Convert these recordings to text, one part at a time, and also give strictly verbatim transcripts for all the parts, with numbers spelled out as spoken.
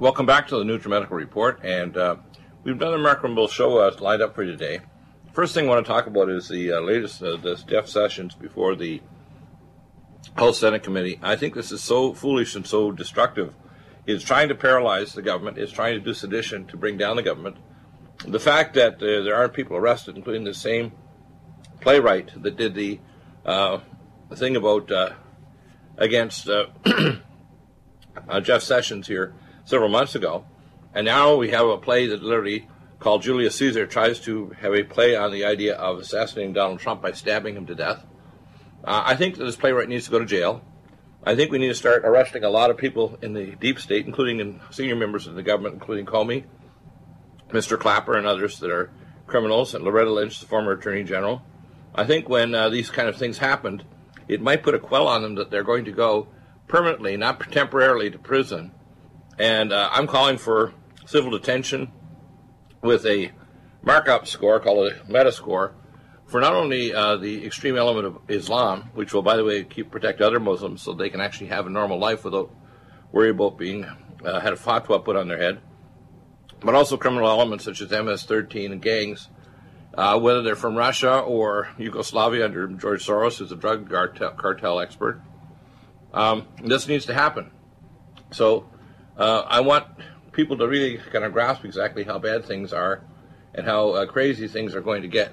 Welcome back to the NutriMedical Report, and uh, we've done a remarkable show uh, lined up for today. First thing I want to talk about is the uh, latest, uh, this Jeff Sessions before the House Senate Committee. I think this is so foolish and so destructive. It's trying to paralyze the government. It's trying to do sedition to bring down the government. The fact that uh, there aren't people arrested, including the same playwright that did the uh, thing about uh, against uh, uh, Jeff Sessions here several months ago, and now we have a play that literally called Julius Caesar tries to have a play on the idea of assassinating Donald Trump by stabbing him to death. Uh, I think that this playwright needs to go to jail. I think we need to start arresting a lot of people in the deep state, including in senior members of the government, including Comey, Mister Clapper, and others that are criminals, and Loretta Lynch, the former Attorney General. I think when uh, these kind of things happened, it might put a quell on them that they're going to go permanently, not temporarily, to prison. And uh, I'm calling for civil detention with a markup score called a meta score for not only uh, the extreme element of Islam, which will, by the way, keep protect other Muslims so they can actually have a normal life without worry about being uh, had a fatwa put on their head, but also criminal elements such as M S thirteen and gangs, uh, whether they're from Russia or Yugoslavia under George Soros, who's a drug cartel, cartel expert. Um, this needs to happen. So Uh, I want people to really kind of grasp exactly how bad things are and how uh, crazy things are going to get.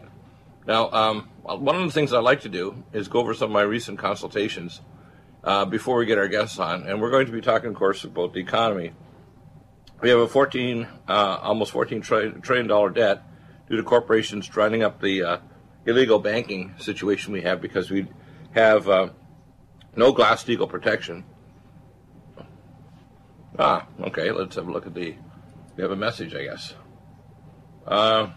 Now, um, one of the things I like to do is go over some of my recent consultations uh, before we get our guests on. And we're going to be talking, of course, about the economy. We have a fourteen, uh, almost fourteen trillion dollar debt due to corporations running up the uh, illegal banking situation we have because we have uh, no Glass-Steagall protection. Ah, okay, let's have a look at the, we have a message, I guess. Uh,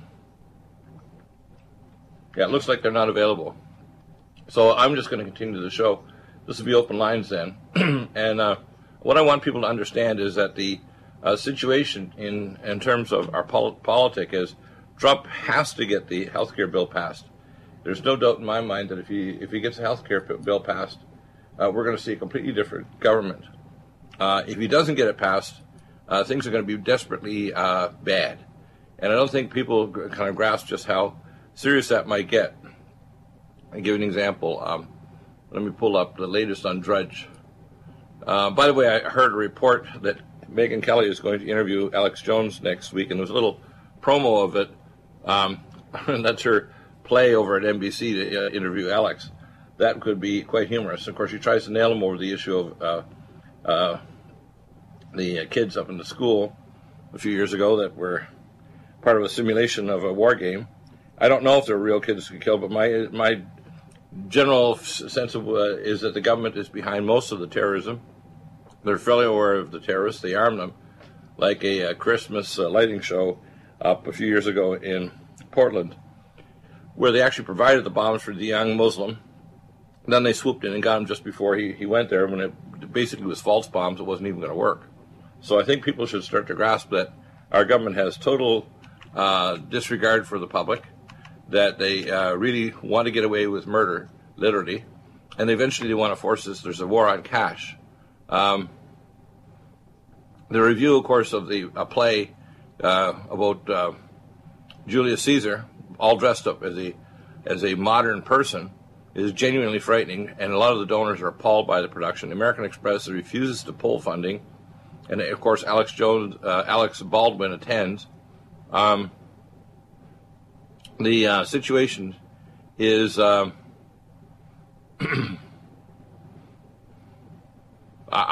yeah, it looks like they're not available. So I'm just going to continue the show. This will be open lines then. and uh, what I want people to understand is that the uh, situation in, in terms of our pol politic is Trump has to get the health care bill passed. There's no doubt in my mind that if he, if he gets the health care bill passed, uh, we're going to see a completely different government. Uh, if he doesn't get it passed, uh, things are going to be desperately uh, bad. And I don't think people kind of grasp just how serious that might get. I'll give you an example. Um, let me pull up the latest on Drudge. Uh, by the way, I heard a report that Megyn Kelly is going to interview Alex Jones next week, and there was a little promo of it. Um, and that's her play over at N B C to uh, interview Alex. That could be quite humorous. Of course, she tries to nail him over the issue of Uh, Uh, the uh, kids up in the school a few years ago that were part of a simulation of a war game. I don't know if they're real kids who killed, but my my general sense of uh, is that the government is behind most of the terrorism. They're fairly aware of the terrorists. They arm them, like a, a Christmas uh, lighting show up a few years ago in Portland, where they actually provided the bombs for the young Muslim. And then they swooped in and got him just before he, he went there when it basically was false bombs. It wasn't even going to work. So I think people should start to grasp that our government has total uh, disregard for the public, that they uh, really want to get away with murder, literally, and eventually they want to force us. There's a war on cash. Um, the review, of course, of the a play uh, about uh, Julius Caesar, all dressed up as a, as a modern person, is genuinely frightening, and a lot of the donors are appalled by the production. American Express refuses to pull funding, and of course, Alex Jones, uh, Alex Baldwin attends. Um, the uh, situation is um,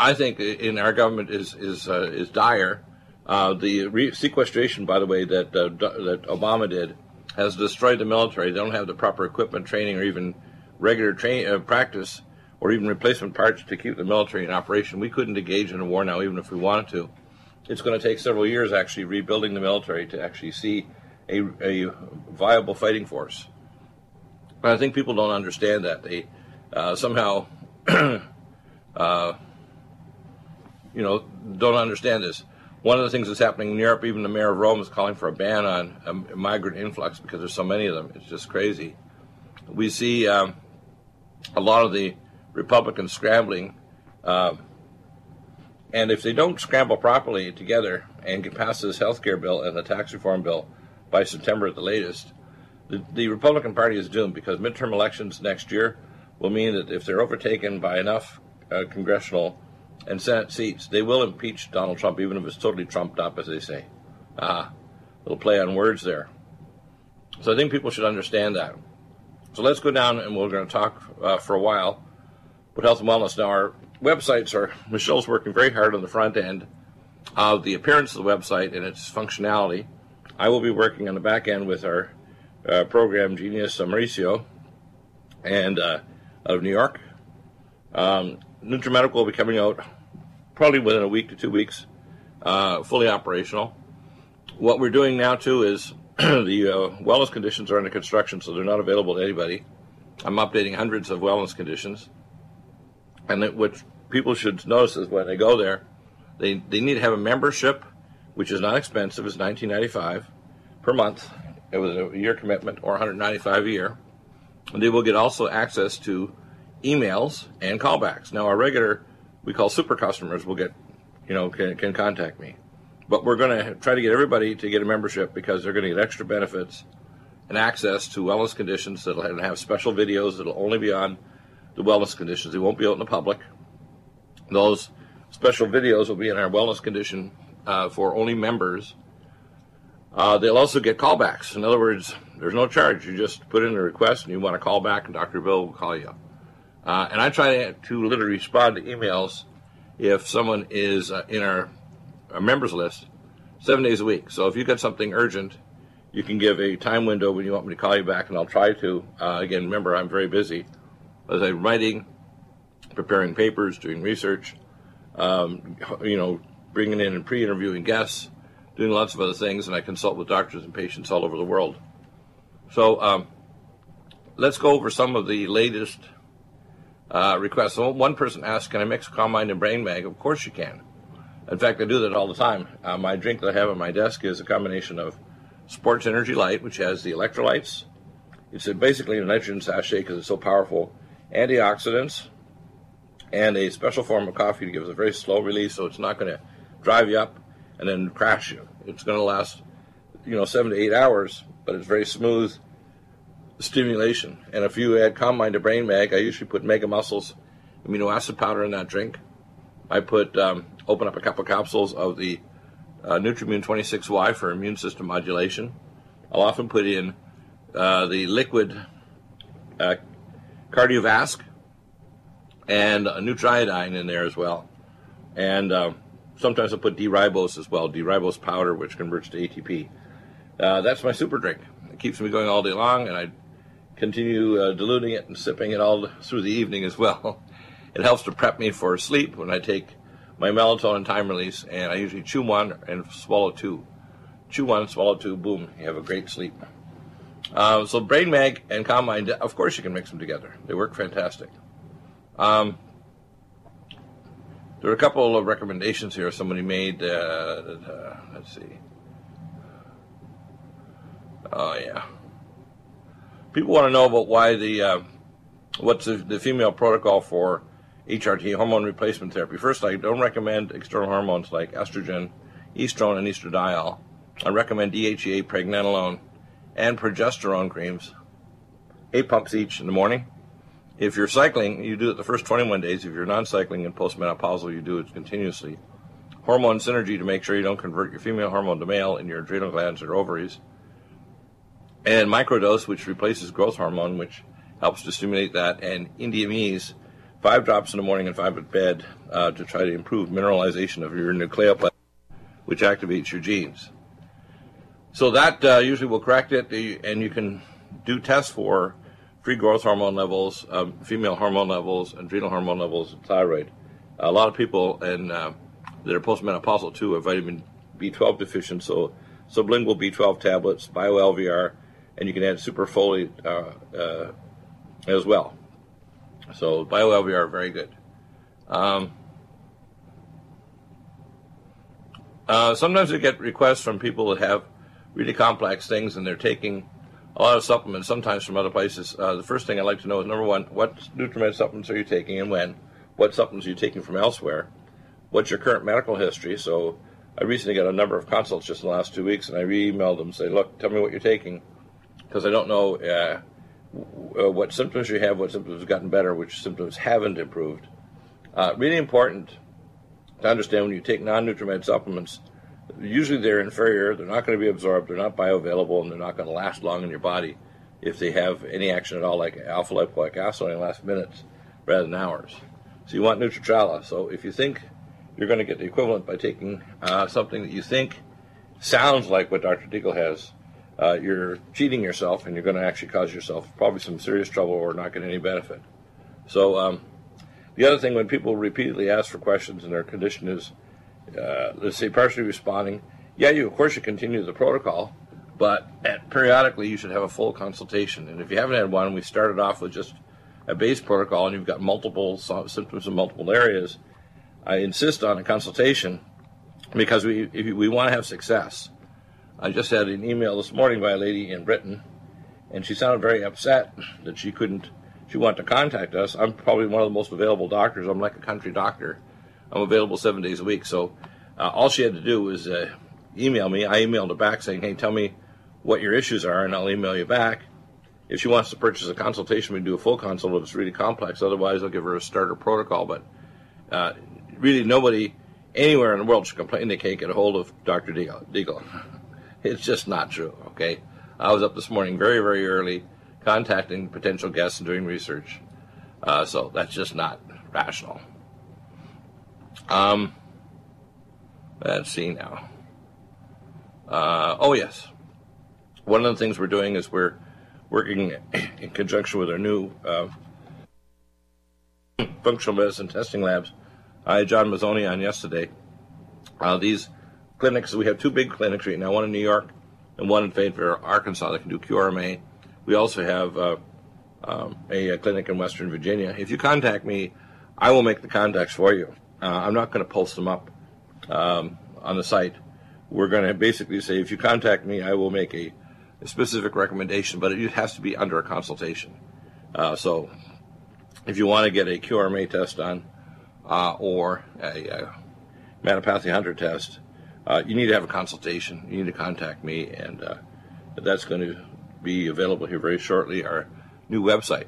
I think in our government is is uh, is dire. Uh, the re sequestration, by the way, that uh, that Obama did has destroyed the military. They don't have the proper equipment, training, or even regular train, uh, practice, or even replacement parts to keep the military in operation. We couldn't engage in a war now, even if we wanted to. It's going to take several years, actually, rebuilding the military to actually see a, a viable fighting force. But I think people don't understand that. They uh, somehow, uh, you know, don't understand this. One of the things that's happening in Europe, even the mayor of Rome is calling for a ban on um, migrant influx because there's so many of them. It's just crazy. We see Um, a lot of the Republicans scrambling uh, And if they don't scramble properly together and get past this health care bill and the tax reform bill by September at the latest, the, the Republican Party is doomed, because midterm elections next year will mean that if they're overtaken by enough uh, congressional and Senate seats, they will impeach Donald Trump, even if it's totally trumped up, as they say. Ah, little play on words there. So I think people should understand that. So let's go down, and we're going to talk uh, for a while with health and wellness. Now, our websites are, Michelle's working very hard on the front end of the appearance of the website and its functionality. I will be working on the back end with our uh, program genius, Mauricio, and uh, out of New York. Um, NutriMedical will be coming out probably within a week to two weeks, uh, fully operational. What we're doing now, too, is the uh, wellness conditions are under construction, so they're not available to anybody. I'm updating hundreds of wellness conditions. And it, what people should notice is when they go there, they, they need to have a membership, which is not expensive. It's nineteen ninety-five dollars per month. It was a year commitment, or one hundred ninety-five dollars a year. And they will get also access to emails and callbacks. Now, our regular, we call super customers, will get, you know, can, can contact me. But we're going to try to get everybody to get a membership, because they're going to get extra benefits and access to wellness conditions that will have special videos that will only be on the wellness conditions. They won't be out in the public. Those special videos will be in our wellness condition uh, for only members. Uh, they'll also get callbacks. In other words, there's no charge. You just put in a request, and you want to call back, and Doctor Bill will call you. Uh, and I try to, to literally respond to emails if someone is uh, in our a members list seven days a week. So if you've got something urgent, you can give a time window when you want me to call you back, and I'll try to. Uh, again, remember, I'm very busy, as I'm writing, preparing papers, doing research, um, you know, bringing in and pre-interviewing guests, doing lots of other things, and I consult with doctors and patients all over the world. So um, let's go over some of the latest uh, requests. So one person asked, can I mix Calm Mind and Brain Mag? Of course you can. In fact, I do that all the time. Uh, my drink that I have on my desk is a combination of Sports Energy Light, which has the electrolytes. It's a, basically a nitrogen sachet because it's so powerful. Antioxidants, and a special form of coffee to give us a very slow release, so it's not going to drive you up and then crash you. It's going to last, you know, seven to eight hours, but it's very smooth stimulation. And if you add Calm Mind to Brain Mag, I usually put Mega Muscles amino acid powder in that drink. I put um, open up a couple capsules of the uh, Nutrimune twenty-six Y for immune system modulation. I'll often put in uh, the liquid uh, Cardiovasc and uh, Nutriodine in there as well. And uh, sometimes I'll put D-ribose as well, D-ribose powder, which converts to A T P. Uh, that's my super drink. It keeps me going all day long, and I continue uh, diluting it and sipping it all through the evening as well. It helps to prep me for sleep when I take my melatonin time release, and I usually chew one and swallow two. Chew one, swallow two, boom, you have a great sleep. Uh, so Brain Mag and Calm Mind, of course you can mix them together. They work fantastic. Um, there are a couple of recommendations here somebody made. Uh, uh, let's see. Oh, yeah. People want to know about why the, uh, what's the, the female protocol for H R T, hormone replacement therapy. First, I don't recommend external hormones like estrogen, estrone, and estradiol. I recommend D H E A, pregnenolone, and progesterone creams, eight pumps each in the morning. If you're cycling, you do it the first twenty-one days. If you're non-cycling and postmenopausal, you do it continuously. Hormone synergy to make sure you don't convert your female hormone to male in your adrenal glands or ovaries. And microdose, which replaces growth hormone, which helps to stimulate that. And N D M Es, five drops in the morning and five at bed uh, to try to improve mineralization of your nucleoplasm, which activates your genes. So that uh, usually will correct it, and you can do tests for free growth hormone levels, um, female hormone levels, adrenal hormone levels, and thyroid. A lot of people in, uh, that are postmenopausal, too, are vitamin B twelve deficient, so sublingual B twelve tablets, BioLVR, and you can add superfolate uh, uh, as well. So BioLVR are very good. Um, uh, sometimes we get requests from people that have really complex things, and they're taking a lot of supplements, sometimes from other places. Uh, the first thing I'd like to know is, number one, what nutriment supplements are you taking and when? What supplements are you taking from elsewhere? what's your current medical history? So I recently got a number of consults just in the last two weeks, and I re-emailed them and say, look, tell me what you're taking, because I don't know uh, w- uh, what symptoms you have, what symptoms have gotten better, which symptoms haven't improved. Uh, really important to understand when you take non-Nutrimed supplements, usually they're inferior, they're not going to be absorbed, they're not bioavailable, and they're not going to last long in your body if they have any action at all, like alpha-lipoic acid only lasts minutes rather than hours. So you want Nutritrala. So if you think you're going to get the equivalent by taking uh, something that you think sounds like what Doctor Deagle has, uh, you're cheating yourself, and you're going to actually cause yourself probably some serious trouble or not get any benefit. So um, the other thing when people repeatedly ask for questions and their condition is, uh, let's say, partially responding, yeah, you of course you continue the protocol, but at, periodically you should have a full consultation. And if you haven't had one, we started off with just a base protocol and you've got multiple symptoms in multiple areas, I insist on a consultation because we if we want to have success. I just had an email this morning by a lady in Britain, and she sounded very upset that she couldn't, she wanted to contact us. I'm probably one of the most available doctors. I'm like a country doctor. I'm available seven days a week. So uh, all she had to do was uh, email me. I emailed her back saying, hey, tell me what your issues are, and I'll email you back. If she wants to purchase a consultation, we do a full consult if it's really complex. Otherwise, I'll give her a starter protocol. But uh, really, nobody anywhere in the world should complain they can't get a hold of Doctor Deagle. It's just not true, okay? I was up this morning very, very early contacting potential guests and doing research. Uh, so that's just not rational. Um, let's see now. Uh, oh, yes. One of the things we're doing is we're working in conjunction with our new uh, functional medicine testing labs. I had John Mazzoni on yesterday. Uh, these clinics, we have two big clinics right now, one in New York and one in Fayetteville, for Arkansas, that can do Q R M A. We also have uh, um, a, a clinic in Western Virginia. If you contact me, I will make the contacts for you. Uh, I'm not going to post them up um, on the site. We're going to basically say, if you contact me, I will make a, a specific recommendation, but it has to be under a consultation. Uh, so if you want to get a Q R M A test done, Uh, or a, a Manopathy Hunter test, uh, you need to have a consultation. You need to contact me, and uh, that's going to be available here very shortly, our new website.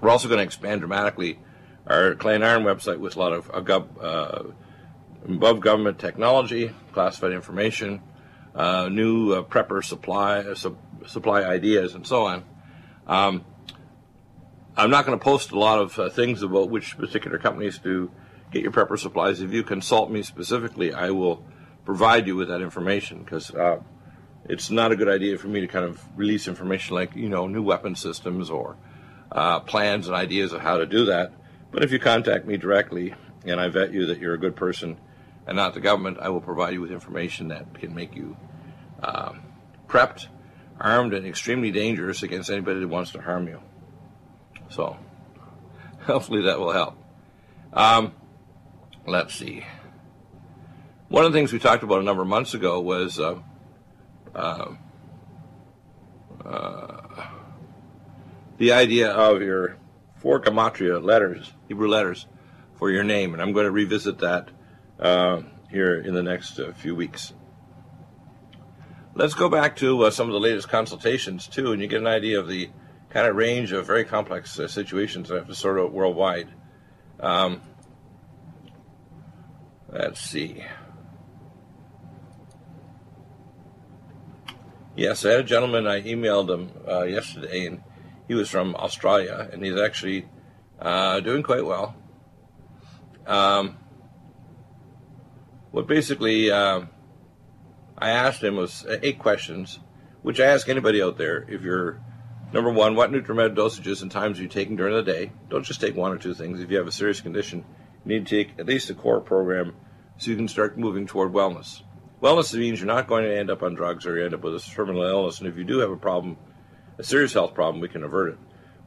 We're also going to expand dramatically our clay and iron website with a lot of uh, above government technology, classified information, uh, new uh, prepper supply, uh, su- supply ideas, and so on. Um, I'm not going to post a lot of uh, things about which particular companies to get your prepper supplies. If you consult me specifically, I will provide you with that information, because uh, it's not a good idea for me to kind of release information like, you know, new weapon systems or uh, plans and ideas of how to do that. But if you contact me directly and I vet you that you're a good person and not the government, I will provide you with information that can make you uh, prepped, armed, and extremely dangerous against anybody that wants to harm you. So, hopefully that will help. Um, let's see. One of the things we talked about a number of months ago was uh, uh, uh, the idea of your four gematria letters, Hebrew letters, for your name. And I'm going to revisit that uh, here in the next uh, few weeks. Let's go back to uh, some of the latest consultations, too, and you get an idea of the kind of range of very complex uh, situations that I have to sort out worldwide. Um, let's see. Yes, I had a gentleman, I emailed him uh, yesterday, and he was from Australia, and he's actually uh, doing quite well. Um, what basically uh, I asked him was eight questions, which I ask anybody out there. If you're Number one, what Nutrimed dosages and times are you taking during the day? Don't just take one or two things. If you have a serious condition, you need to take at least a core program so you can start moving toward wellness. Wellness means you're not going to end up on drugs or you end up with a terminal illness. And if you do have a problem, a serious health problem, we can avert it.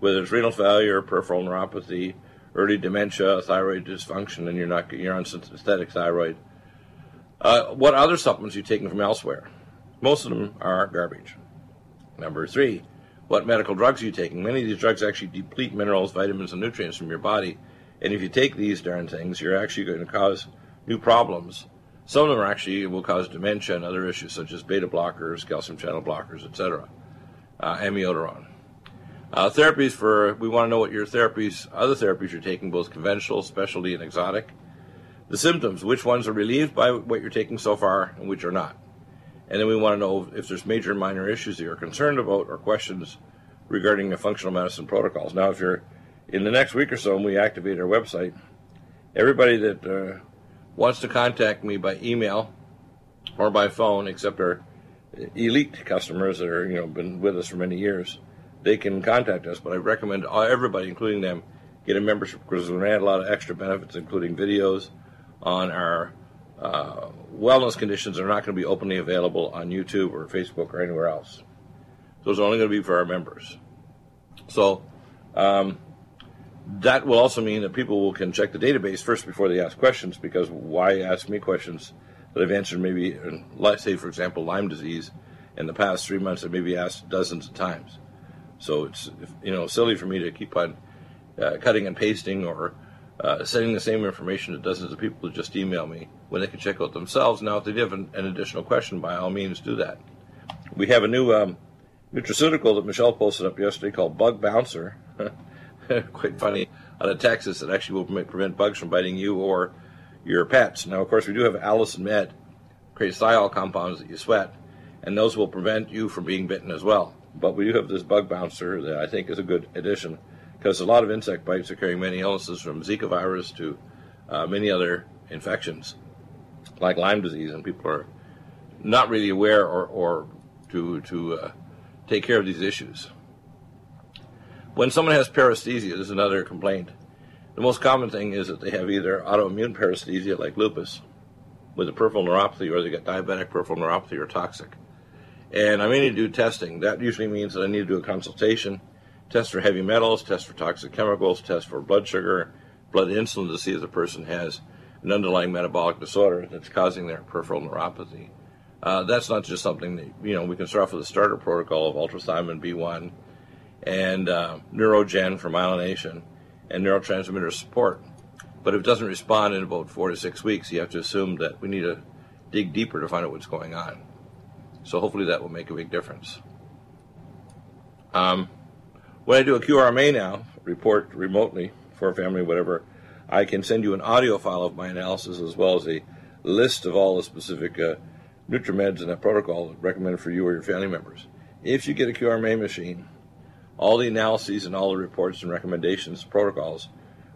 Whether it's renal failure, peripheral neuropathy, early dementia, thyroid dysfunction, and you're not you're on synthetic thyroid. Uh, what other supplements are you taking from elsewhere? Most of them are garbage. Number three, what medical drugs are you taking? Many of these drugs actually deplete minerals, vitamins, and nutrients from your body. And if you take these darn things, you're actually going to cause new problems. Some of them actually will cause dementia and other issues such as beta blockers, calcium channel blockers, et cetera. Uh, amiodarone. Uh, therapies for, we want to know what your therapies, other therapies you're taking, both conventional, specialty, and exotic. The symptoms, which ones are relieved by what you're taking so far and which are not. And then we want to know if there's major and minor issues that you're concerned about or questions regarding the functional medicine protocols. Now, if you're in the next week or so, when we activate our website, everybody that uh, wants to contact me by email or by phone, except our elite customers that are, you know, been with us for many years, they can contact us. But I recommend everybody, including them, get a membership because we're going to add a lot of extra benefits, including videos on our uh, wellness conditions that are not going to be openly available on YouTube or Facebook or anywhere else. Those are only going to be for our members. So um, that will also mean that people will can check the database first before they ask questions, because why ask me questions that I've answered maybe, say, for example, Lyme disease in the past three months, I maybe asked dozens of times. So it's, you know, silly for me to keep on uh, cutting and pasting or uh, sending the same information to dozens of people who just email me when they can check out themselves. Now, if they have an, an additional question, by all means, do that. We have a new um, nutraceutical that Michelle posted up yesterday called Bug Bouncer. Quite funny, out of Texas, that actually will permit, prevent bugs from biting you or your pets. Now, of course, we do have Allicin Med, creates thiol compounds that you sweat, and those will prevent you from being bitten as well. But we do have this Bug Bouncer that I think is a good addition, because a lot of insect bites are carrying many illnesses, from Zika virus to uh, many other infections, like Lyme disease, and people are not really aware or, or to, to uh, take care of these issues. When someone has paresthesia, this is another complaint. The most common thing is that they have either autoimmune paresthesia, like lupus, with a peripheral neuropathy, or they got diabetic peripheral neuropathy or toxic. And I may need to do testing. That usually means that I need to do a consultation, test for heavy metals, test for toxic chemicals, test for blood sugar, blood insulin, to see if the person has an underlying metabolic disorder that's causing their peripheral neuropathy. Uh, that's not just something that, you know, we can start off with a starter protocol of ultrasound B one and uh, neurogen for myelination and neurotransmitter support. But if it doesn't respond in about four to six weeks, you have to assume that we need to dig deeper to find out what's going on. So hopefully that will make a big difference. Um, when I do a Q R M A now, report remotely for a family, whatever, I can send you an audio file of my analysis as well as a list of all the specific uh, NutriMeds and that protocol recommended for you or your family members. If you get a Q R M A machine, all the analyses and all the reports and recommendations, protocols,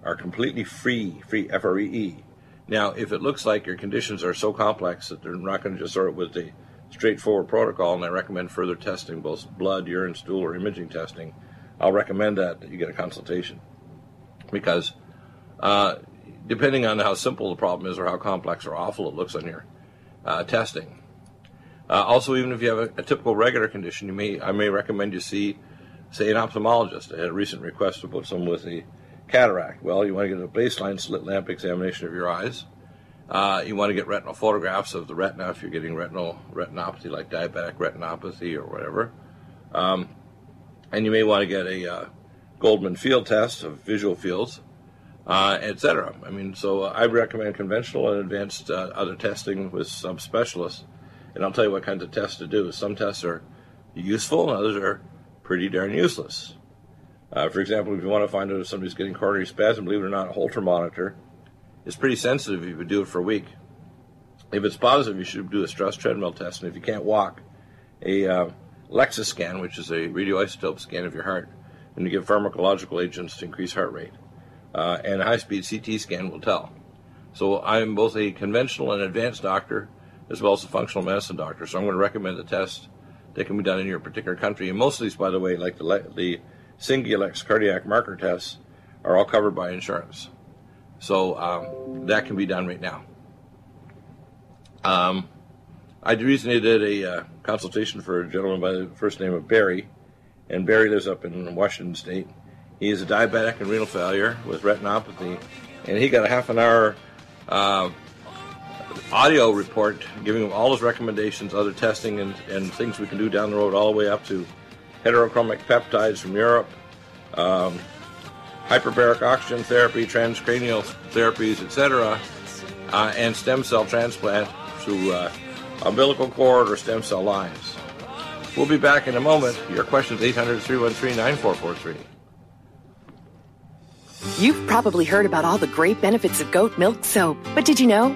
are completely free, free, F R E E. Now, if it looks like your conditions are so complex that they're not going to just sort it with the straightforward protocol, and I recommend further testing, both blood, urine, stool, or imaging testing, I'll recommend that, that you get a consultation. Because uh, depending on how simple the problem is or how complex or awful it looks on your uh, testing. Uh, also, even if you have a, a typical regular condition, you may I may recommend you see, say, an ophthalmologist. I had a recent request about someone with a cataract. Well, you want to get a baseline slit lamp examination of your eyes. Uh, you want to get retinal photographs of the retina if you're getting retinal retinopathy, like diabetic retinopathy or whatever. Um, and you may want to get a uh, Goldman field test of visual fields, uh, et cetera. I mean, so I recommend conventional and advanced uh, other testing with some specialists, and I'll tell you what kinds of tests to do. Some tests are useful, and others are pretty darn useless. Uh, for example, if you want to find out if somebody's getting coronary spasm, believe it or not, a Holter monitor, it's pretty sensitive if you do it for a week. If it's positive, you should do a stress treadmill test. And if you can't walk, a uh, Lexiscan, which is a radioisotope scan of your heart, and you give pharmacological agents to increase heart rate. Uh, and a high-speed C T scan will tell. So I'm both a conventional and advanced doctor, as well as a functional medicine doctor. So I'm going to recommend the test that can be done in your particular country. And most of these, by the way, like the, Le the Singulex cardiac marker tests, are all covered by insurance. So um, that can be done right now. Um, I recently did a uh, consultation for a gentleman by the first name of Barry, and Barry lives up in Washington State. He is a diabetic and renal failure with retinopathy, and he got a half an hour uh, audio report giving him all his recommendations, other testing and, and things we can do down the road, all the way up to heterochromic peptides from Europe, um, hyperbaric oxygen therapy, transcranial therapies, et cetera, uh, and stem cell transplant through uh, umbilical cord or stem cell lines. We'll be back in a moment. Your questions, eight hundred, three one three, nine four four three. You've probably heard about all the great benefits of goat milk soap, but did you know?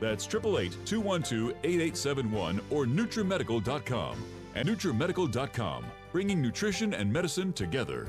That's eight eight eight, two one two, eight eight seven one or NutriMedical dot com. And NutriMedical dot com, bringing nutrition and medicine together.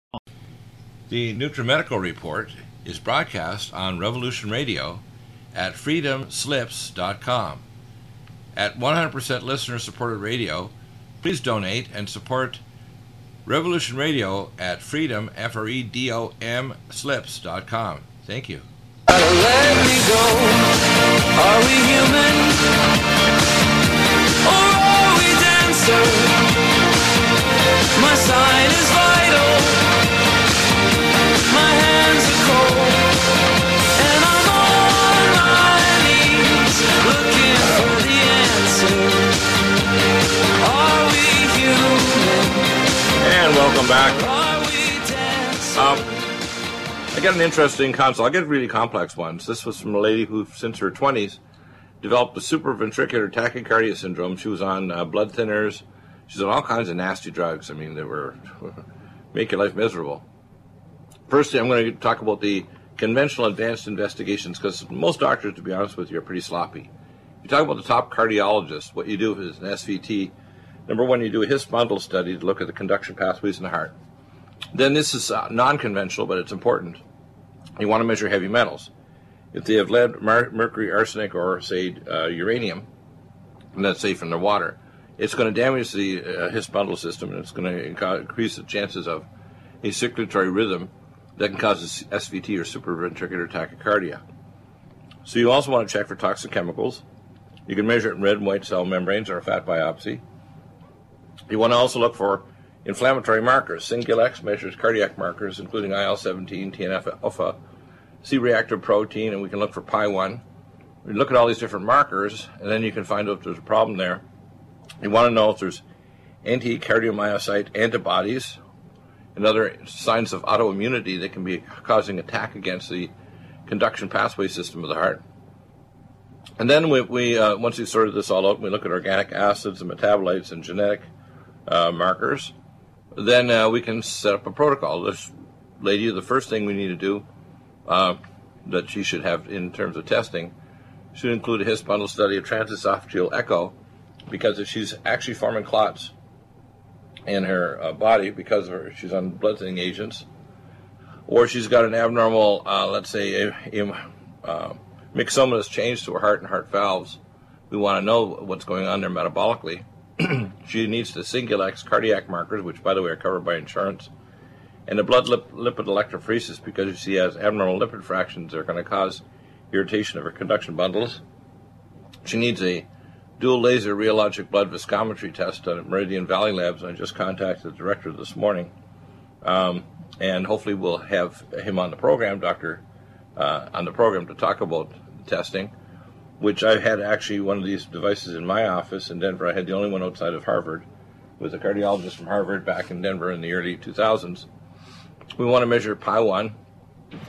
The NutriMedical Report is broadcast on Revolution Radio at freedom slips dot com. At one hundred percent listener-supported radio, please donate and support Revolution Radio at freedom, F R E D O M, slips dot com. Thank you. Gotta let me go. Are we human? Or are we dancer? My sign is vital. My hands are cold. And I'm on my knees looking for the answer. Are we human? And welcome back. Are we dancing? Um, I got an interesting consult. I get really complex ones. This was from a lady who, since her twenties, developed a supraventricular tachycardia syndrome. She was on uh, blood thinners. She was on all kinds of nasty drugs. I mean, they were make your life miserable. Firstly, I'm going to talk about the conventional advanced investigations, because most doctors, to be honest with you, are pretty sloppy. You talk about the top cardiologists. What you do is an S V T. Number one, you do a His bundle study to look at the conduction pathways in the heart. Then this is uh, non-conventional, but it's important. You want to measure heavy metals. If they have lead, mercury, arsenic, or, say, uh, uranium, and that's safe in the water, it's going to damage the uh, His bundle system, and it's going to increase the chances of a circulatory rhythm that can cause S V T or supraventricular tachycardia. So you also want to check for toxic chemicals. You can measure it in red and white cell membranes or a fat biopsy. You want to also look for inflammatory markers. Singulex measures cardiac markers, including I L seventeen, T N F alpha, C reactive protein, and we can look for P I one. you look at all these different markers, and then you can find out if there's a problem there. You want to know if there's anti-cardiomyocyte antibodies and other signs of autoimmunity that can be causing attack against the conduction pathway system of the heart. And then we, we uh, once we sorted this all out, we look at organic acids and metabolites and genetic uh, markers. Then uh, we can set up a protocol. This lady, the first thing we need to do uh, that she should have in terms of testing should include a His bundle study of transesophageal echo, because if she's actually forming clots in her uh, body because of her, she's on blood thinning agents, or she's got an abnormal, uh, let's say, a, a, uh, myxomatous change to her heart and heart valves, we want to know what's going on there metabolically. She needs the Singulex cardiac markers, which, by the way, are covered by insurance, and the blood lip, lipid electrophoresis, because if she has abnormal lipid fractions, they're going to cause irritation of her conduction bundles. She needs a dual laser rheologic blood viscometry test done at Meridian Valley Labs. I just contacted the director this morning, um, and hopefully we'll have him on the program, Doctor Uh, on the program, to talk about testing, which I had actually one of these devices in my office in Denver. I had the only one outside of Harvard with a cardiologist from Harvard back in Denver in the early two thousands. We want to measure P I one.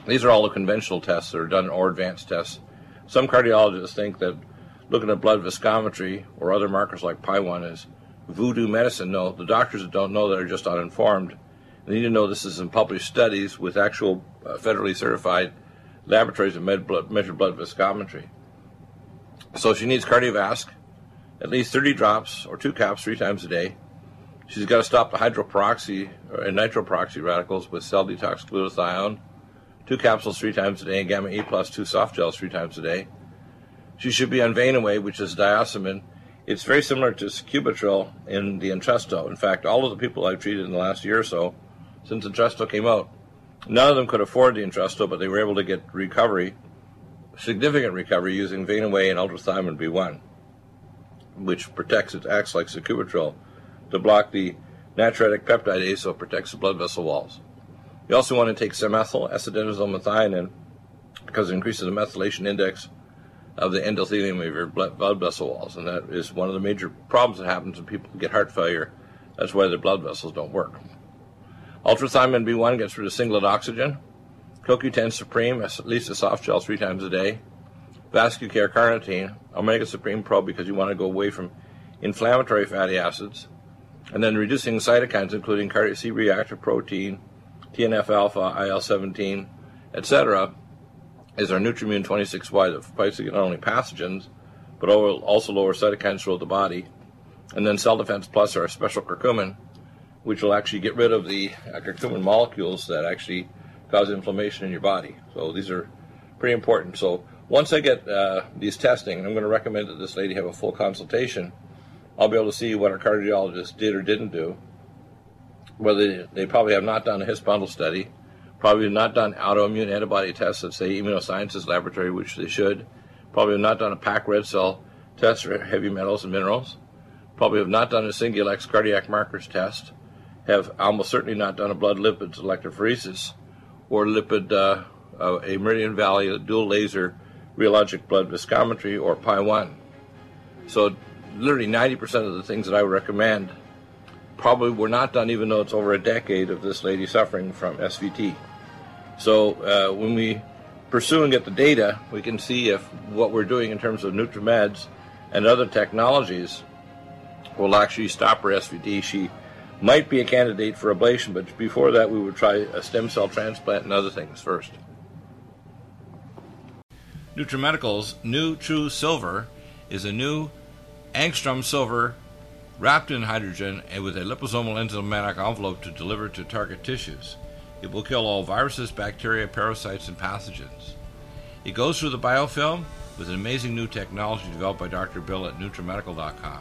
These are all the conventional tests that are done, or advanced tests. Some cardiologists think that looking at blood viscometry or other markers like P I one is voodoo medicine. No, the doctors that don't know that are just uninformed. They need to know this is in published studies with actual uh, federally certified laboratories that med blood, measure blood viscometry. So she needs cardiovasc, at least thirty drops or two caps three times a day. She's got to stop the hydroperoxy and nitroperoxy radicals with cell detox glutathione, two capsules three times a day, and gamma E plus two soft gels three times a day. She should be on Vein Away, which is diosmin. It's very similar to cubitril in the Entresto. In fact, all of the people I've treated in the last year or so since Entresto came out, none of them could afford the Entresto, but they were able to get recovery, significant recovery, using Vein Away and ultrathiamine B one, which protects, it acts like sacubitril to block the natriuretic peptidase, so it protects the blood vessel walls. You also want to take semethyl, acetaminophen methionine, because it increases the methylation index of the endothelium of your blood vessel walls, and that is one of the major problems that happens when people get heart failure. That's why their blood vessels don't work. Ultrathiamine B one gets rid of singlet oxygen. CoQ ten Supreme, at least a soft gel three times a day. Vascucare carnitine, Omega Supreme Pro, because you want to go away from inflammatory fatty acids. And then reducing cytokines, including C-reactive protein, T N F alpha, I L seventeen, et cetera, is our Nutrimune twenty-six Y that fights against not only pathogens, but also lower cytokines throughout the body. And then Cell Defense Plus, our special curcumin, which will actually get rid of the curcumin molecules that actually cause inflammation in your body. So these are pretty important. So once I get uh, these testing, I'm going to recommend that this lady have a full consultation. I'll be able to see what her cardiologist did or didn't do, whether they probably have not done a His bundle study, probably have not done autoimmune antibody tests at, say, Immunosciences Laboratory, which they should, probably have not done a packed red cell test for heavy metals and minerals, probably have not done a Singulex cardiac markers test, have almost certainly not done a blood lipids electrophoresis or lipid, uh, uh, a Meridian Valley, a dual laser rheologic blood viscometry, or P I one. So literally ninety percent of the things that I would recommend probably were not done, even though it's over a decade of this lady suffering from S V T. So uh, when we pursue and get the data, we can see if what we're doing in terms of NutriMeds and other technologies will actually stop her S V T. She might be a candidate for ablation, but before that we would try a stem cell transplant and other things first. NutriMedical's new True Silver is a new angstrom silver wrapped in hydrogen and with a liposomal enzymatic envelope to deliver to target tissues. It will kill all viruses, bacteria, parasites, and pathogens. It goes through the biofilm with an amazing new technology developed by Doctor Bill at NutriMedical dot com.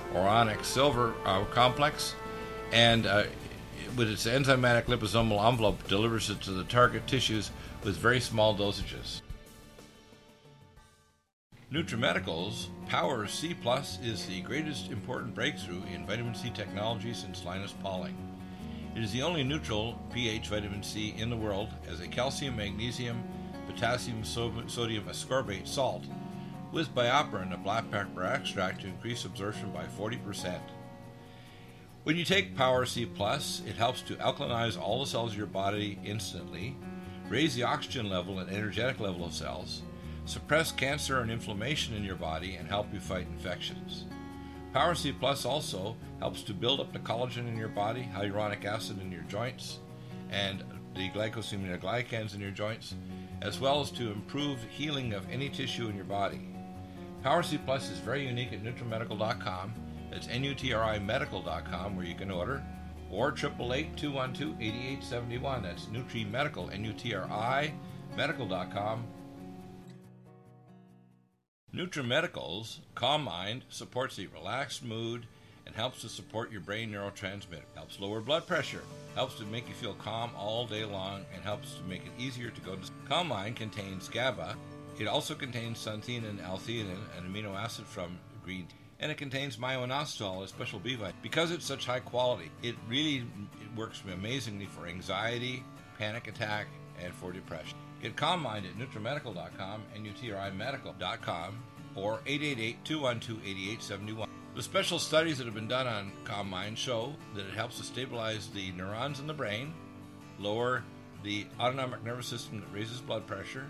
or onyx silver uh, complex, and uh, with its enzymatic liposomal envelope, delivers it to the target tissues with very small dosages. NutriMedical's Power C Plus is the greatest important breakthrough in vitamin C technology since Linus Pauling. It is the only neutral pH vitamin C in the world as a calcium, magnesium, potassium, sodium ascorbate salt with bioperin, a black pepper extract, to increase absorption by forty percent. When you take Power C Plus, it helps to alkalinize all the cells of your body instantly, raise the oxygen level and energetic level of cells, suppress cancer and inflammation in your body, and help you fight infections. Power C Plus also helps to build up the collagen in your body, hyaluronic acid in your joints, and the glycosaminoglycans in your joints, as well as to improve healing of any tissue in your body. Power C Plus is very unique at NutriMedical dot com. That's N U T R I Medical dot com, where you can order, or eight eight eight, two one two, eight eight seven one. That's NutriMedical, N U T R I Medical dot com. NutriMedical's Calm Mind supports a relaxed mood and helps to support your brain neurotransmitter, helps lower blood pressure, helps to make you feel calm all day long, and helps to make it easier to go to sleep. Calm Mind contains GABA. It also contains xanthine and L-theanine, an amino acid from green tea, and it contains myo-inositol, a special B vitamin. Because it's such high quality, it really it works amazingly for anxiety, panic attack, and for depression. Get Calm Mind at NutriMedical dot com, N U T R I Medical dot com, or eight eight eight, two one two, eight eight seven one. The special studies that have been done on Calm Mind show that it helps to stabilize the neurons in the brain, lower the autonomic nervous system that raises blood pressure,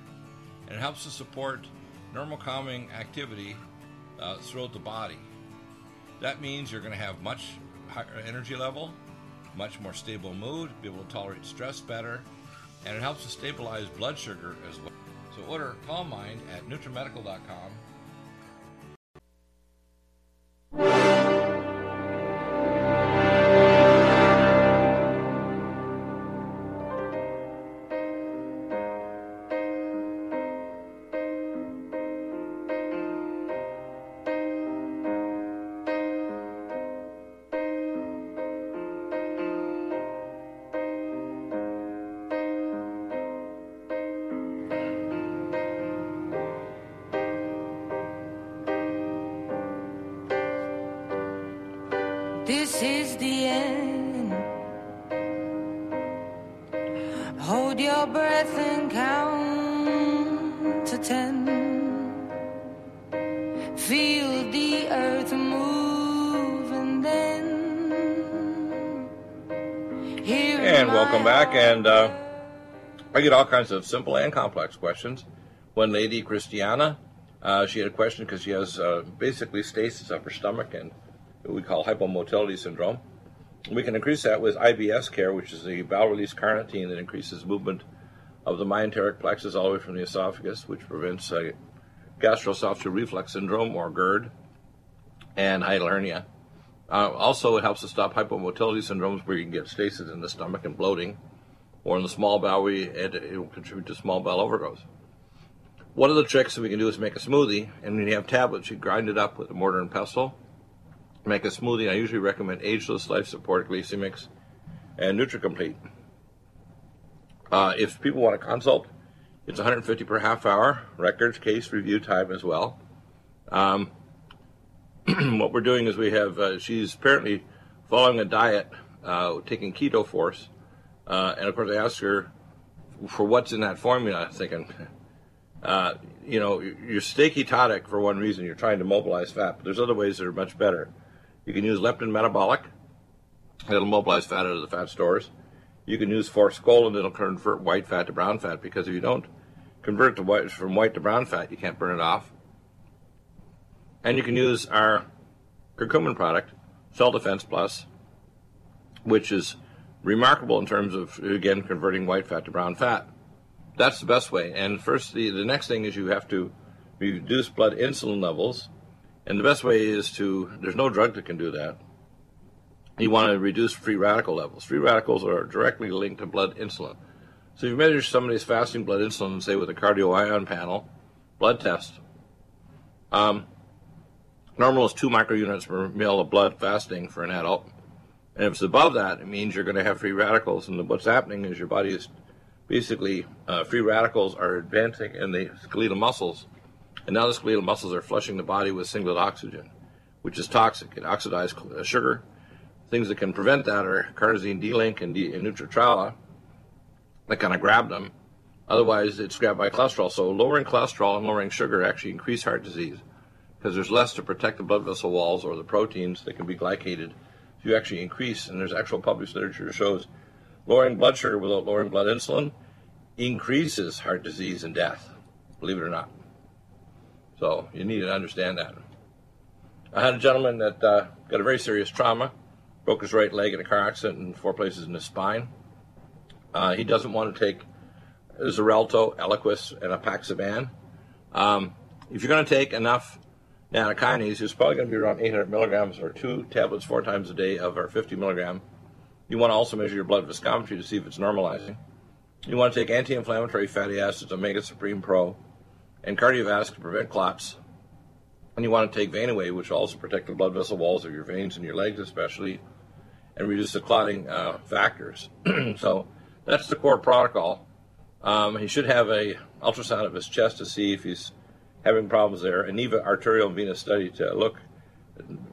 and it helps to support normal calming activity uh, throughout the body. That means you're going to have much higher energy level, much more stable mood, be able to tolerate stress better, and it helps to stabilize blood sugar as well. So order Calm Mind at NutriMedical dot com. This is the end. Hold your breath and count to ten. Feel the earth move and then hear. And welcome back. And uh, I get all kinds of simple and complex questions. One lady, Christiana, uh, she had a question because she has uh, basically stasis of her stomach and what we call hypomotility syndrome. We can increase that with I B S care, which is the bowel release carnitine that increases movement of the myenteric plexus all the way from the esophagus, which prevents uh, gastroesophageal reflux syndrome, or GERD, and hiatal hernia. Uh, also, it helps to stop hypomotility syndromes where you can get stasis in the stomach and bloating, or in the small bowel, it, it will contribute to small bowel overgrowth. One of the tricks that we can do is make a smoothie, and when you have tablets, you grind it up with a mortar and pestle, make a smoothie. I usually recommend Ageless, Life Support, Glycemix, and NutriComplete. Uh, if people want to consult, it's one hundred fifty dollars per half hour, records, case, review time as well. Um, what we're doing is we have, uh, she's apparently following a diet, uh, taking Keto Force, uh, and of course I asked her for what's in that formula, thinking, uh, you know, you're stay ketotic for one reason, you're trying to mobilize fat, but there's other ways that are much better. You can use Leptin Metabolic, it'll mobilize fat out of the fat stores. You can use Forskolin, it'll convert white fat to brown fat, because if you don't convert to white, from white to brown fat, you can't burn it off. And you can use our curcumin product, Cell Defense Plus, which is remarkable in terms of, again, converting white fat to brown fat. That's the best way. And first, the, the next thing is you have to reduce blood insulin levels. And the best way is to, there's no drug that can do that. You want to reduce free radical levels. Free radicals are directly linked to blood insulin. So if you measure somebody's fasting blood insulin, say with a cardio ion panel blood test, um, Normal is two microunits per mil of blood fasting for an adult. And if it's above that, it means you're going to have free radicals. And what's happening is your body is basically, uh, free radicals are advancing in the skeletal muscles. And now the skeletal muscles are flushing the body with singlet oxygen, which is toxic. It oxidizes sugar. Things that can prevent that are carnosine D-link and, D and Nutritriala that kind of grab them. Otherwise, it's grabbed by cholesterol. So lowering cholesterol and lowering sugar actually increase heart disease because there's less to protect the blood vessel walls or the proteins that can be glycated. So you actually increase, and there's actual published literature that shows lowering blood sugar without lowering blood insulin increases heart disease and death, believe it or not. So you need to understand that. I had a gentleman that uh, got a very serious trauma, broke his right leg in a car accident and four places in his spine. Uh, he doesn't want to take Xarelto, Eliquis, and a Paxaban. Um, if you're going to take enough nanokinase, it's probably going to be around eight hundred milligrams or two tablets four times a day of our fifty milligram. You want to also measure your blood viscometry to see if it's normalizing. You want to take anti-inflammatory fatty acids, Omega Supreme Pro, and cardiovascular to prevent clots. And you want to take Vein Away, which will also protect the blood vessel walls of your veins and your legs especially, and reduce the clotting uh, factors. So that's the core protocol. Um, he should have an ultrasound of his chest to see if he's having problems there. An E V A arterial and venous study to look,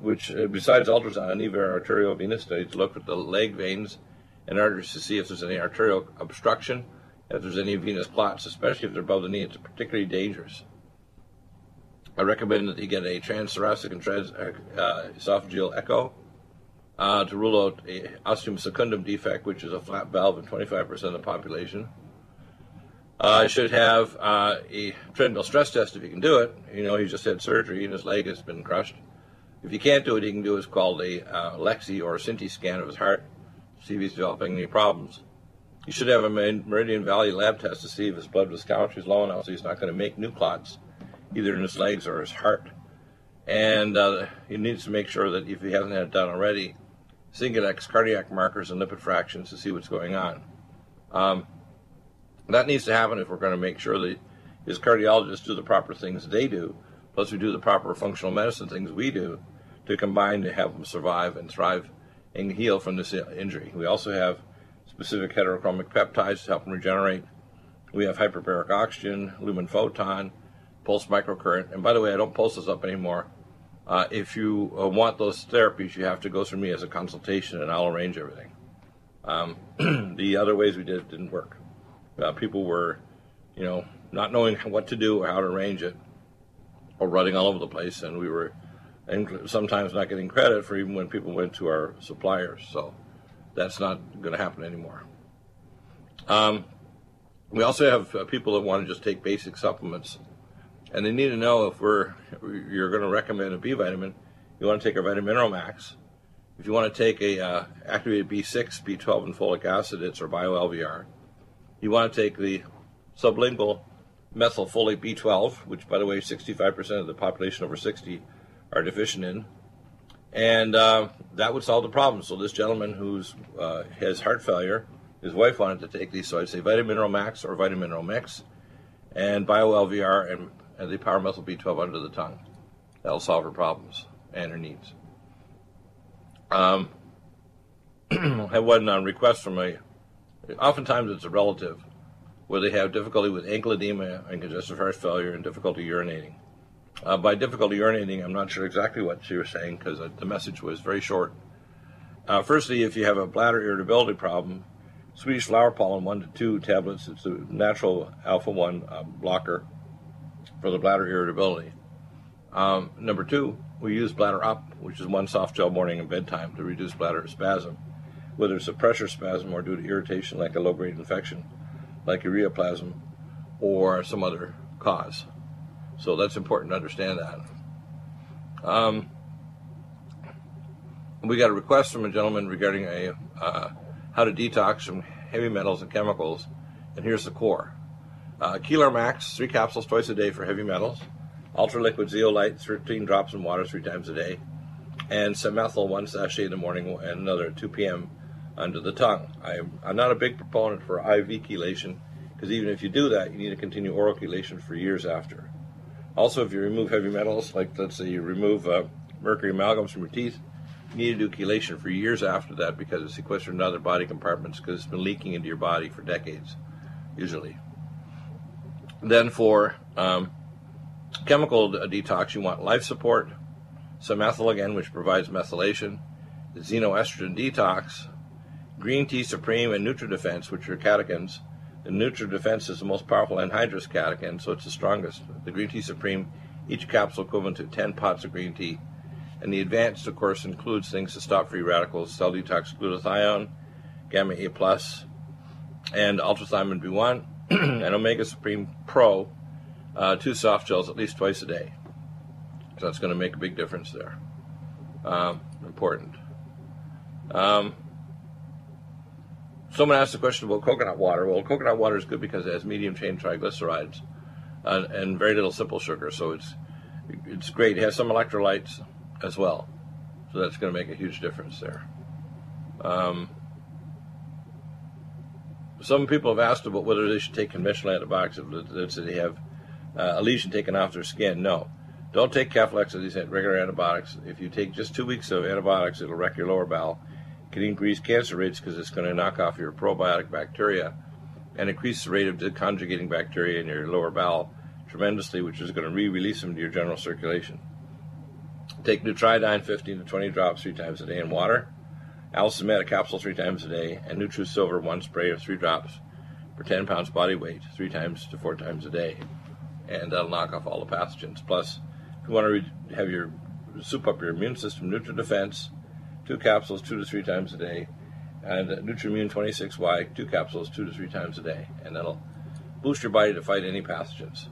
which besides ultrasound, an E V A arterial and venous study to look at the leg veins and arteries to see if there's any arterial obstruction, if there's any venous clots, especially if they're above the knee. It's particularly dangerous. I recommend that you get a transthoracic and trans uh, esophageal echo uh, to rule out a ostium secundum defect, which is a flap valve in twenty-five percent of the population. Uh, you should have uh, a treadmill stress test if you can do it. You know, he just had surgery and his leg has been crushed. If you can't do it, he can do what's called a uh, Lexi or a Sinti scan of his heart to see if he's developing any problems. You should have a Meridian Valley lab test to see if his blood viscometry is low enough so he's not going to make new clots, either in his legs or his heart. And uh, he needs to make sure that if he hasn't had it done already, Singulex cardiac markers and lipid fractions to see what's going on. Um, that needs to happen if we're going to make sure that his cardiologists do the proper things they do, plus we do the proper functional medicine things we do to combine to help him survive and thrive and heal from this injury. We also have specific heterochromic peptides to help him regenerate. We have hyperbaric oxygen, lumen photon, pulse microcurrent. And by the way, I don't post this up anymore. Uh, if you uh, want those therapies, you have to go through me as a consultation and I'll arrange everything. Um, the other ways we did it didn't work. Uh, people were, you know, not knowing what to do or how to arrange it or running all over the place. And we were sometimes not getting credit for even when people went to our suppliers. So that's not going to happen anymore. Um, we also have uh, people that want to just take basic supplements. And they need to know if we're you're going to recommend a B vitamin, you want to take a Vitamineral Max. If you want to take a uh, activated B six, B twelve, and folic acid, it's or BioLVR. You want to take the sublingual methylfolate B twelve, which by the way, sixty-five percent of the population over sixty are deficient in, and uh, that would solve the problem. So this gentleman who's uh, has heart failure, his wife wanted to take these, so I'd say Vitamineral Max or Vitamineral Mix, and BioLVR and and the pyromethyl B twelve under the tongue. That'll solve her problems and her needs. Um, I had one uh, request from a, oftentimes it's a relative, where they have difficulty with ankle edema and congestive heart failure and difficulty urinating. Uh, by difficulty urinating, I'm not sure exactly what she was saying because the message was very short. Uh, firstly, if you have a bladder irritability problem, Swedish flower pollen, one to two tablets, it's a natural alpha one uh, blocker for the bladder irritability. Um, number two, we use Bladder Up, which is one soft gel morning and bedtime to reduce bladder spasm, whether it's a pressure spasm or due to irritation like a low-grade infection, like ureaplasm, or some other cause. So that's important to understand that. Um, we got a request from a gentleman regarding a uh, how to detox from heavy metals and chemicals, and here's the core. Uh, Keeler Max, three capsules twice a day for heavy metals. Ultra Liquid Zeolite, thirteen drops in water three times a day. And Simethicone, one sachet in the morning and another at two p m under the tongue. I'm, I'm not a big proponent for I V chelation because even if you do that, you need to continue oral chelation for years after. Also, if you remove heavy metals, like let's say you remove uh, mercury amalgams from your teeth, you need to do chelation for years after that because it's sequestered in other body compartments because it's been leaking into your body for decades, usually. Then for um, chemical detox, you want life support, some methyl again, which provides methylation, the xenoestrogen detox, green tea supreme, and NutriDefense, which are catechins. The NutriDefense is the most powerful anhydrous catechin, so it's the strongest. The green tea supreme, each capsule equivalent to ten pots of green tea. And the advanced, of course, includes things to stop free radicals, cell detox, glutathione, gamma A plus, and ultrathiamine B one, and Omega Supreme Pro, uh, two soft gels at least twice a day. So that's going to make a big difference there. Um, important. Um, someone asked the question about coconut water. Well, coconut water is good because it has medium-chain triglycerides uh, and very little simple sugar, so it's it's great. It has some electrolytes as well, so that's going to make a huge difference there. Um, some people have asked about whether they should take conventional antibiotics if let's say they have uh, a lesion taken off their skin. No, don't take Keflex or these regular antibiotics. If you take just two weeks of antibiotics, it'll wreck your lower bowel. It can increase cancer rates because it's going to knock off your probiotic bacteria and increase the rate of deconjugating bacteria in your lower bowel tremendously, which is going to re-release them to your general circulation. Take Nutridyne fifteen to twenty drops three times a day in water, Allicin Med a capsule three times a day, and Nutri Silver one spray of three drops per ten pounds body weight three times to four times a day, and that'll knock off all the pathogens. Plus, if you want to have your soup up your immune system, Nutri Defense, two capsules two to three times a day, and Nutrimune twenty-six Y, two capsules two to three times a day, and that'll boost your body to fight any pathogens.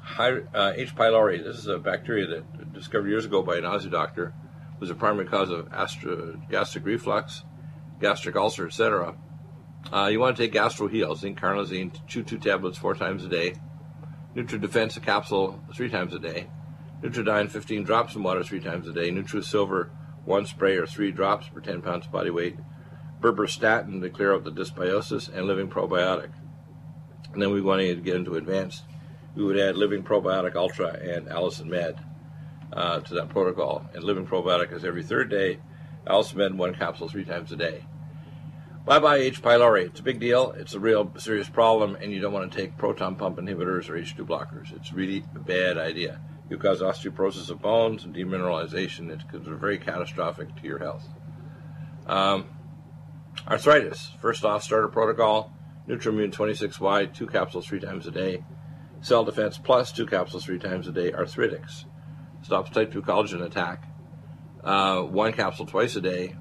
High, uh, H. pylori, this is a bacteria that discovered years ago by an Aussie doctor, was a primary cause of astro, gastric reflux, gastric ulcer, et cetera. Uh, you want to take GastroHeal, zinc carnosine, chew two tablets four times a day, NutriDefense, a capsule three times a day, Nutridyne fifteen drops in water three times a day, NutriSilver one spray or three drops per ten pounds body weight, berberstatin to clear out the dysbiosis, and living probiotic. And then we want to get into advanced. We would add Living Probiotic Ultra and Allicin Med uh, to that protocol. And Living Probiotic is every third day. Allicin Med, one capsule three times a day. Bye-bye H. pylori. It's a big deal. It's a real serious problem, and you don't want to take proton pump inhibitors or H two blockers. It's really a bad idea. You cause osteoporosis of bones and demineralization. It's very catastrophic to your health. Um, arthritis. First off, starter protocol. Nutrimune twenty-six Y, two capsules three times a day. Cell Defense Plus, two capsules three times a day. Arthritics, stops type two collagen attack, uh, one capsule twice a day.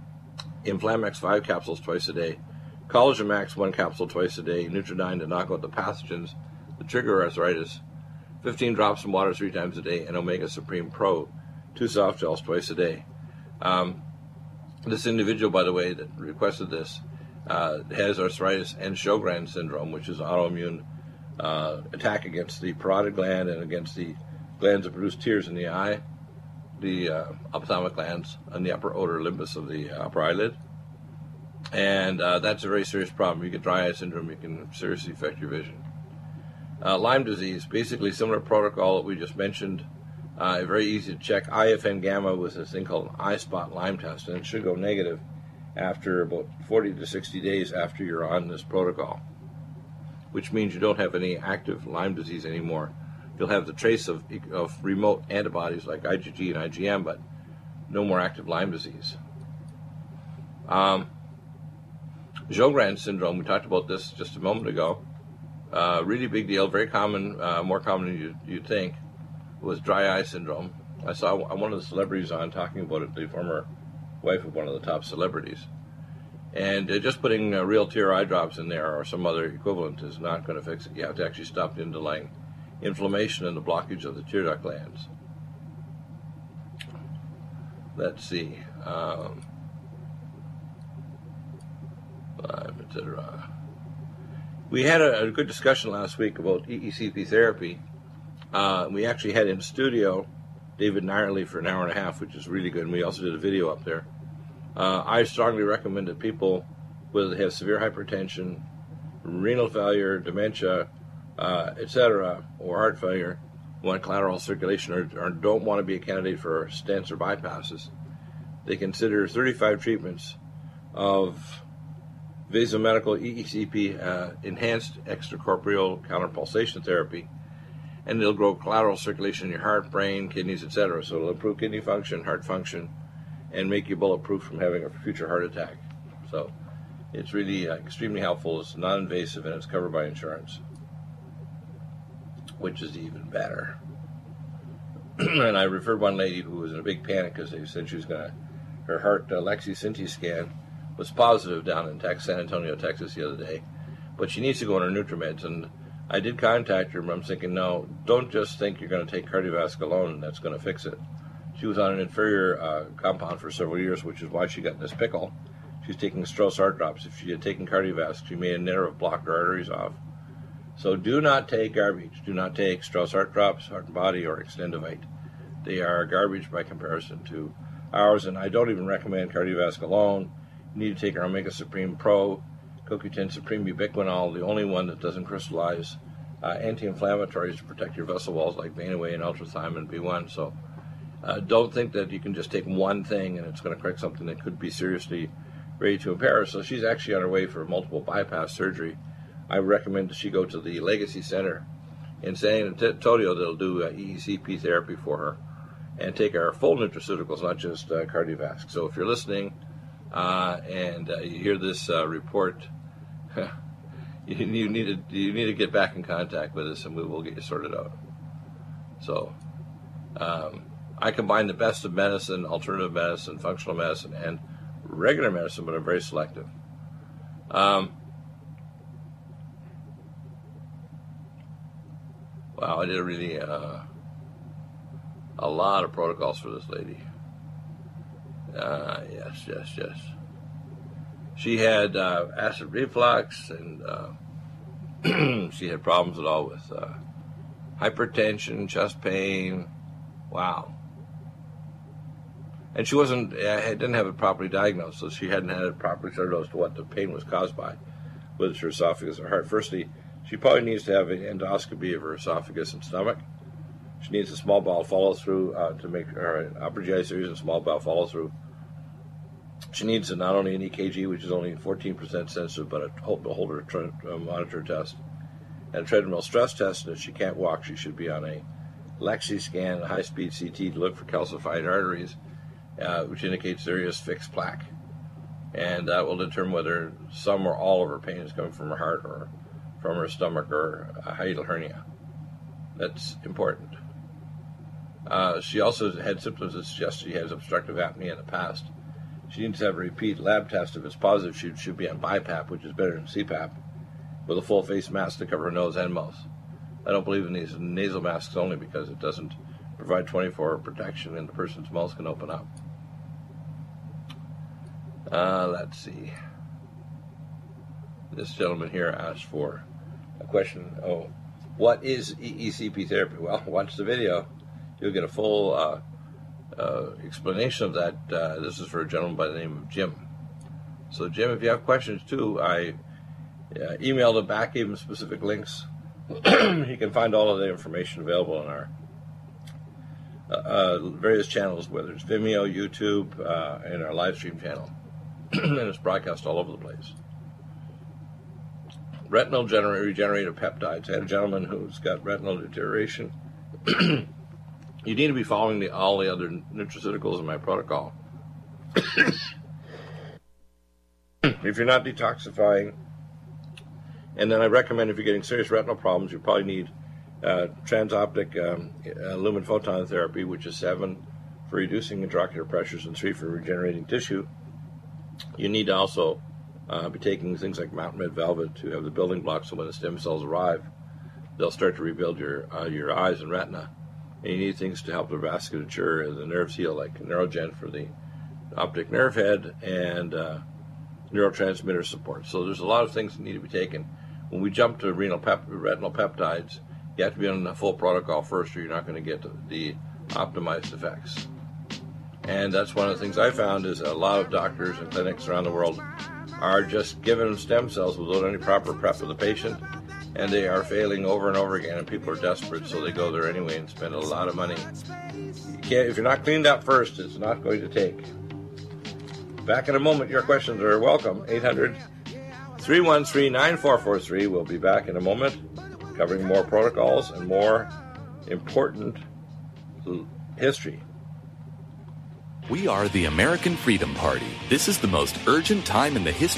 Inflammex, five capsules twice a day. Collagen Max, one capsule twice a day. Nutridyne to knock out the pathogens that trigger arthritis, fifteen drops in water three times a day. And Omega Supreme Pro, two soft gels twice a day. Um, this individual, by the way, that requested this uh, has arthritis and Sjogren's syndrome, which is autoimmune Uh, attack against the parotid gland and against the glands that produce tears in the eye, the uh, ophthalmic glands on the upper outer limbus of the upper eyelid. And uh, that's a very serious problem. You get dry eye syndrome, you can seriously affect your vision. Uh, Lyme disease, basically similar protocol that we just mentioned. Uh, very easy to check. I F N gamma with this thing called an eye spot Lyme test, and it should go negative after about forty to sixty days after you're on this protocol, which means you don't have any active Lyme disease anymore. You'll have the trace of, of remote antibodies like IgG and IgM, but no more active Lyme disease. Um, Sjogren's syndrome, we talked about this just a moment ago. Uh, really big deal, very common, uh, more common than you, you'd think, was dry eye syndrome. I saw one of the celebrities on talking about it, the former wife of one of the top celebrities. And just putting uh, real tear eye drops in there or some other equivalent is not going to fix it. You have to actually stop the underlying inflammation and the blockage of the tear duct glands. Let's see. Um, et cetera. We had a, a good discussion last week about E E C P therapy. Uh, we actually had in studio David Nyerly for an hour and a half, which is really good. And we also did a video up there. Uh, I strongly recommend that people with have severe hypertension, renal failure, dementia, uh, et cetera, or heart failure, want collateral circulation or, or don't want to be a candidate for stents or bypasses, they consider thirty-five treatments of vasomedical E E C P, uh, enhanced extracorporeal counterpulsation therapy, and it'll grow collateral circulation in your heart, brain, kidneys, et cetera. So it'll improve kidney function, heart function, and make you bulletproof from having a future heart attack. So it's really uh, extremely helpful. It's non-invasive, and it's covered by insurance, which is even better. And I referred one lady who was in a big panic because they said she was going to, her heart uh, Lexiscan scan was positive down in Texas, San Antonio, Texas, the other day. But she needs to go on her NutriMeds, and I did contact her, but I'm thinking, no, don't just think you're going to take cardiovascular alone and that's going to fix it. She was on an inferior uh, compound for several years, which is why she got in this pickle. She's taking Strauss heart drops. If she had taken cardiovascular, she may have never blocked her arteries off. So do not take garbage. Do not take Strauss heart drops, Heart and Body, or Extendivite. They are garbage by comparison to ours, and I don't even recommend cardiovascular alone. You need to take our Omega Supreme Pro, CoQ ten Supreme Ubiquinol, the only one that doesn't crystallize, uh, anti-inflammatories to protect your vessel walls like Vein Away and Ultrathiamine B one. So uh, don't think that you can just take one thing and it's going to correct something that could be seriously ready to impair her. So she's actually on her way for multiple bypass surgery. I recommend that she go to the Legacy Center in San Antonio that'll do uh, E E C P therapy for her and take our full nutraceuticals, not just uh, cardiovascular. So if you're listening uh, and uh, you hear this uh, report, you, you, need to, you need to get back in contact with us and we will get you sorted out. So um, I combine the best of medicine, alternative medicine, functional medicine, and regular medicine, but I'm very selective. Um, Wow, I did really uh, a lot of protocols for this lady. Uh, yes, yes, yes. She had uh, acid reflux, and uh, she had problems at all with uh, hypertension, chest pain. Wow. And she wasn't, uh, didn't have it properly diagnosed, so she hadn't had it properly diagnosed to what the pain was caused by, whether it's her esophagus or heart. Firstly, she probably needs to have an endoscopy of her esophagus and stomach. She needs a small bowel follow-through uh, to make her upper G I series and small bowel follow-through. She needs a, not only an E K G, which is only fourteen percent sensitive, but a Holter uh, monitor test and a treadmill stress test. And if she can't walk, she should be on a Lexiscan, a high-speed C T to look for calcified arteries, uh, which indicates there is fixed plaque. And that will determine whether some or all of her pain is coming from her heart or from her stomach or a hiatal hernia. That's important. Uh, she also had symptoms that suggest she has obstructive apnea in the past. She needs to have a repeat lab test. If it's positive, she should be on BiPAP, which is better than C PAP, with a full face mask to cover her nose and mouth. I don't believe in these nasal masks only because it doesn't provide twenty-four hour protection and the person's mouth can open up. Uh, let's see. This gentleman here asked for a question. Oh, what is E E C P therapy? Well, watch the video. You'll get a full uh, uh, explanation of that. Uh, this is for a gentleman by the name of Jim. So, Jim, if you have questions, too, I uh, emailed him back, gave him specific links. You can find all of the information available on our uh, uh, various channels, whether it's Vimeo, YouTube, uh, and our live stream channel. And it's broadcast all over the place. Retinal regenerative peptides. I had a gentleman who's got retinal deterioration. You need to be following the, all the other nutraceuticals in my protocol. If you're not detoxifying, and then I recommend if you're getting serious retinal problems, you probably need uh, transoptic um, uh, lumen photon therapy, which is seven for reducing intraocular pressures and three for regenerating tissue. You need to also Uh, be taking things like Mountain Med Velvet to have the building blocks so when the stem cells arrive, they'll start to rebuild your uh, your eyes and retina. And you need things to help the vasculature and the nerves heal, like Neurogen for the optic nerve head and uh, neurotransmitter support. So there's a lot of things that need to be taken. When we jump to renal pep retinal peptides, you have to be on the full protocol first or you're not going to get the, the optimized effects. And that's one of the things I found is a lot of doctors and clinics around the world are just giving them stem cells without any proper prep of the patient, and they are failing over and over again, and people are desperate, so they go there anyway and spend a lot of money. You can't, if you're not cleaned up first, it's not going to take. Back in a moment. Your questions are welcome. eight hundred, three one three, nine four four three. We'll be back in a moment, covering more protocols and more important history. We are the American Freedom Party. This is the most urgent time in the history.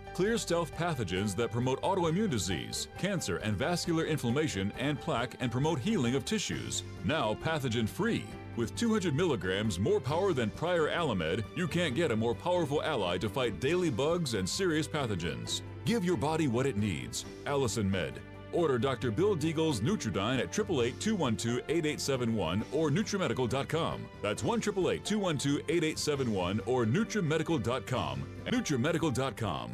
Clear stealth pathogens that promote autoimmune disease, cancer and vascular inflammation and plaque, and promote healing of tissues. Now pathogen-free. With two hundred milligrams more power than prior Alamed, you can't get a more powerful ally to fight daily bugs and serious pathogens. Give your body what it needs. Allicin Med. Order Doctor Bill Deagle's Nutridyne at eight eight eight, two one two, eight eight seven one or NutriMedical dot com. That's one, eight eight eight, two one two, eight eight seven one or NutriMedical dot com. NutriMedical dot com,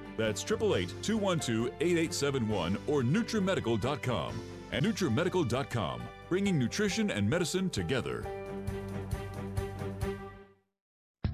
That's eight eight eight, two one two, eight eight seven one or NutriMedical dot com. And NutriMedical dot com, bringing nutrition and medicine together.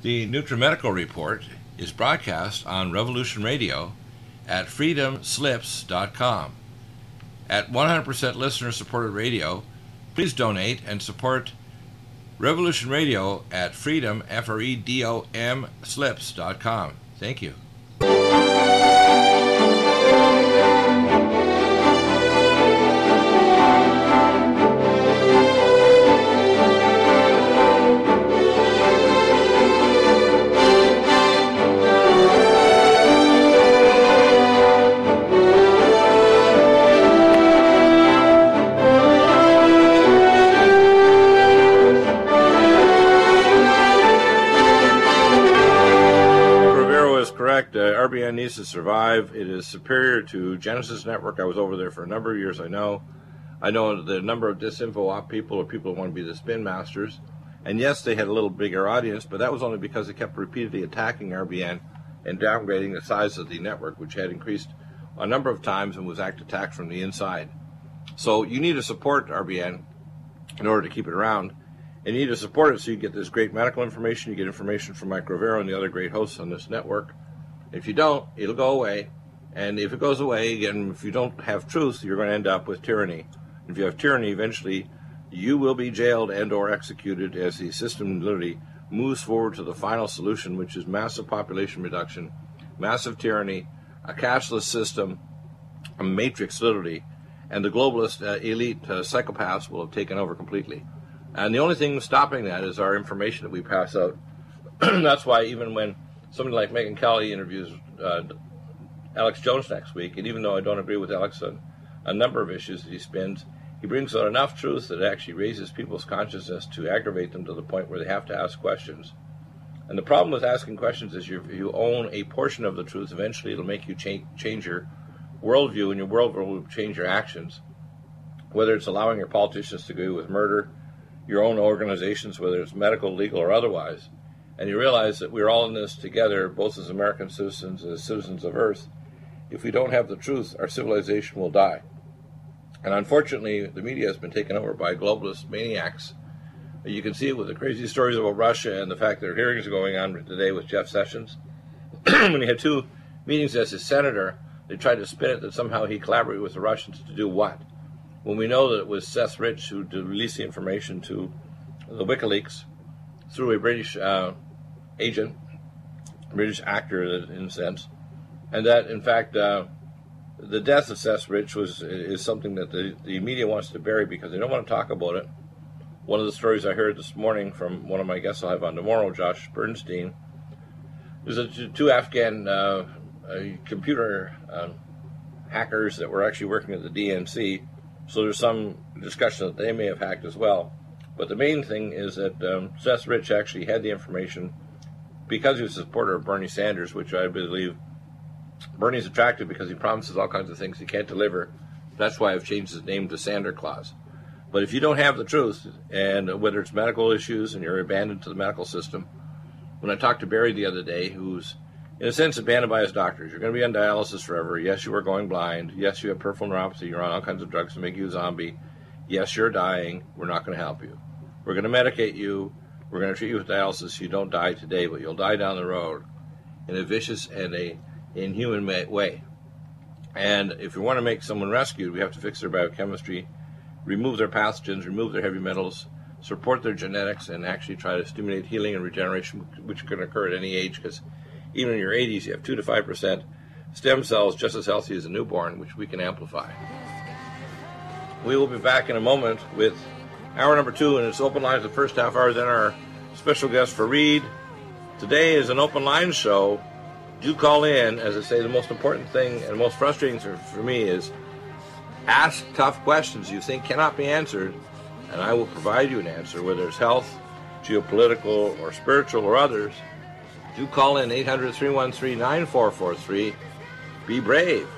The NutriMedical Report is broadcast on Revolution Radio at freedom slips dot com. At one hundred percent listener-supported radio, please donate and support Revolution Radio at freedom, F R E D O M, slips dot com. Thank you. R B N needs to survive. It is superior to Genesis Network. I was over there for a number of years. I know. I know the number of disinfo op people or people who want to be the spin masters. And yes, they had a little bigger audience, but that was only because they kept repeatedly attacking R B N and downgrading the size of the network, which had increased a number of times and was attacked from the inside. So you need to support R B N in order to keep it around. And you need to support it so you get this great medical information. You get information from Mike Rivera and the other great hosts on this network. If you don't, it'll go away. And if it goes away, again, if you don't have truth, you're going to end up with tyranny. If you have tyranny, eventually you will be jailed and or executed as the system literally moves forward to the final solution, which is massive population reduction, massive tyranny, a cashless system, a matrix literally, and the globalist uh, elite uh, psychopaths will have taken over completely. And the only thing stopping that is our information that we pass out. That's why even when somebody like Megyn Kelly interviews uh, Alex Jones next week, and even though I don't agree with Alex on a number of issues that he spins, he brings out enough truth that it actually raises people's consciousness to aggravate them to the point where they have to ask questions. And the problem with asking questions is you, you own a portion of the truth. Eventually, it'll make you change, change your worldview, and your worldview will change your actions, whether it's allowing your politicians to agree with murder, your own organizations, whether it's medical, legal, or otherwise. And you realize that we're all in this together, both as American citizens and as citizens of Earth. If we don't have the truth, our civilization will die. And unfortunately, the media has been taken over by globalist maniacs. You can see it with the crazy stories about Russia and the fact there are hearings going on today with Jeff Sessions. When he had two meetings as his senator, they tried to spin it that somehow he collaborated with the Russians to do what? When we know that it was Seth Rich who released the information to the WikiLeaks through a British uh, agent, a British actor in a sense, and that, in fact, uh, the death of Seth Rich was, is something that the, the media wants to bury because they don't want to talk about it. One of the stories I heard this morning from one of my guests I'll have on tomorrow, Josh Bernstein, is that two Afghan uh, computer uh, hackers that were actually working at the D N C, so there's some discussion that they may have hacked as well. But the main thing is that um, Seth Rich actually had the information because he was a supporter of Bernie Sanders, which I believe Bernie's attractive because he promises all kinds of things he can't deliver. That's why I've changed his name to Sander Claus. But if you don't have the truth, and whether it's medical issues and you're abandoned to the medical system, when I talked to Barry the other day, who's in a sense abandoned by his doctors, you're going to be on dialysis forever. Yes, you are going blind. Yes, you have peripheral neuropathy. You're on all kinds of drugs to make you a zombie. Yes, you're dying. We're not going to help you. We're going to medicate you. We're going to treat you with dialysis. You don't die today, but you'll die down the road in a vicious and a inhuman way. And if you want to make someone rescued, we have to fix their biochemistry, remove their pathogens, remove their heavy metals, support their genetics, and actually try to stimulate healing and regeneration, which can occur at any age, because even in your eighties, you have two to five percent stem cells just as healthy as a newborn, which we can amplify. We will be back in a moment with hour number two, and it's open lines the first half hour, then our special guest for Reed. Today is an open line show. Do call in. As I say, the most important thing and the most frustrating for me is ask tough questions you think cannot be answered, and I will provide you an answer, whether it's health, geopolitical, or spiritual, or others. Do call in eight hundred, three one three, nine four four three. Be brave.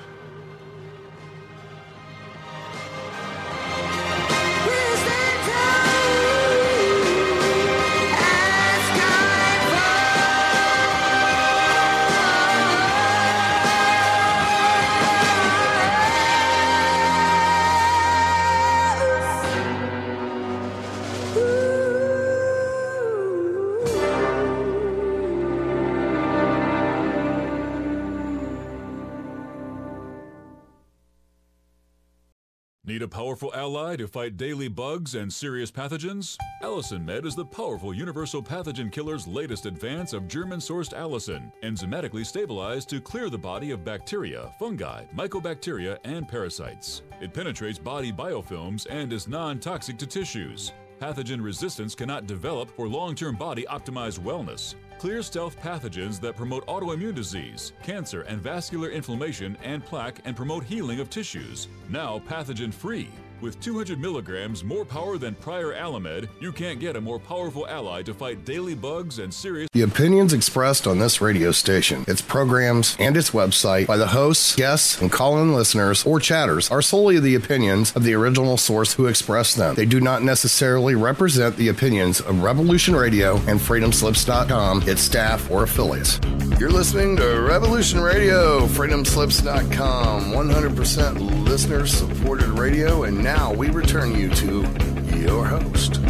Need a powerful ally to fight daily bugs and serious pathogens? Allicin Med is the powerful universal pathogen killer's latest advance of German-sourced allicin, enzymatically stabilized to clear the body of bacteria, fungi, mycobacteria, and parasites. It penetrates body biofilms and is non-toxic to tissues. Pathogen resistance cannot develop for long-term body-optimized wellness. Clear stealth pathogens that promote autoimmune disease, cancer and vascular inflammation and plaque, and promote healing of tissues. Now pathogen-free. With two hundred milligrams more power than prior Alamed, you can't get a more powerful ally to fight daily bugs and serious... The opinions expressed on this radio station, its programs, and its website by the hosts, guests, and call-in listeners or chatters are solely the opinions of the original source who expressed them. They do not necessarily represent the opinions of Revolution Radio and Freedom Slips dot com, its staff, or affiliates. You're listening to Revolution Radio, Freedom Slips dot com, one hundred percent listener-supported radio, and now we return you to your host.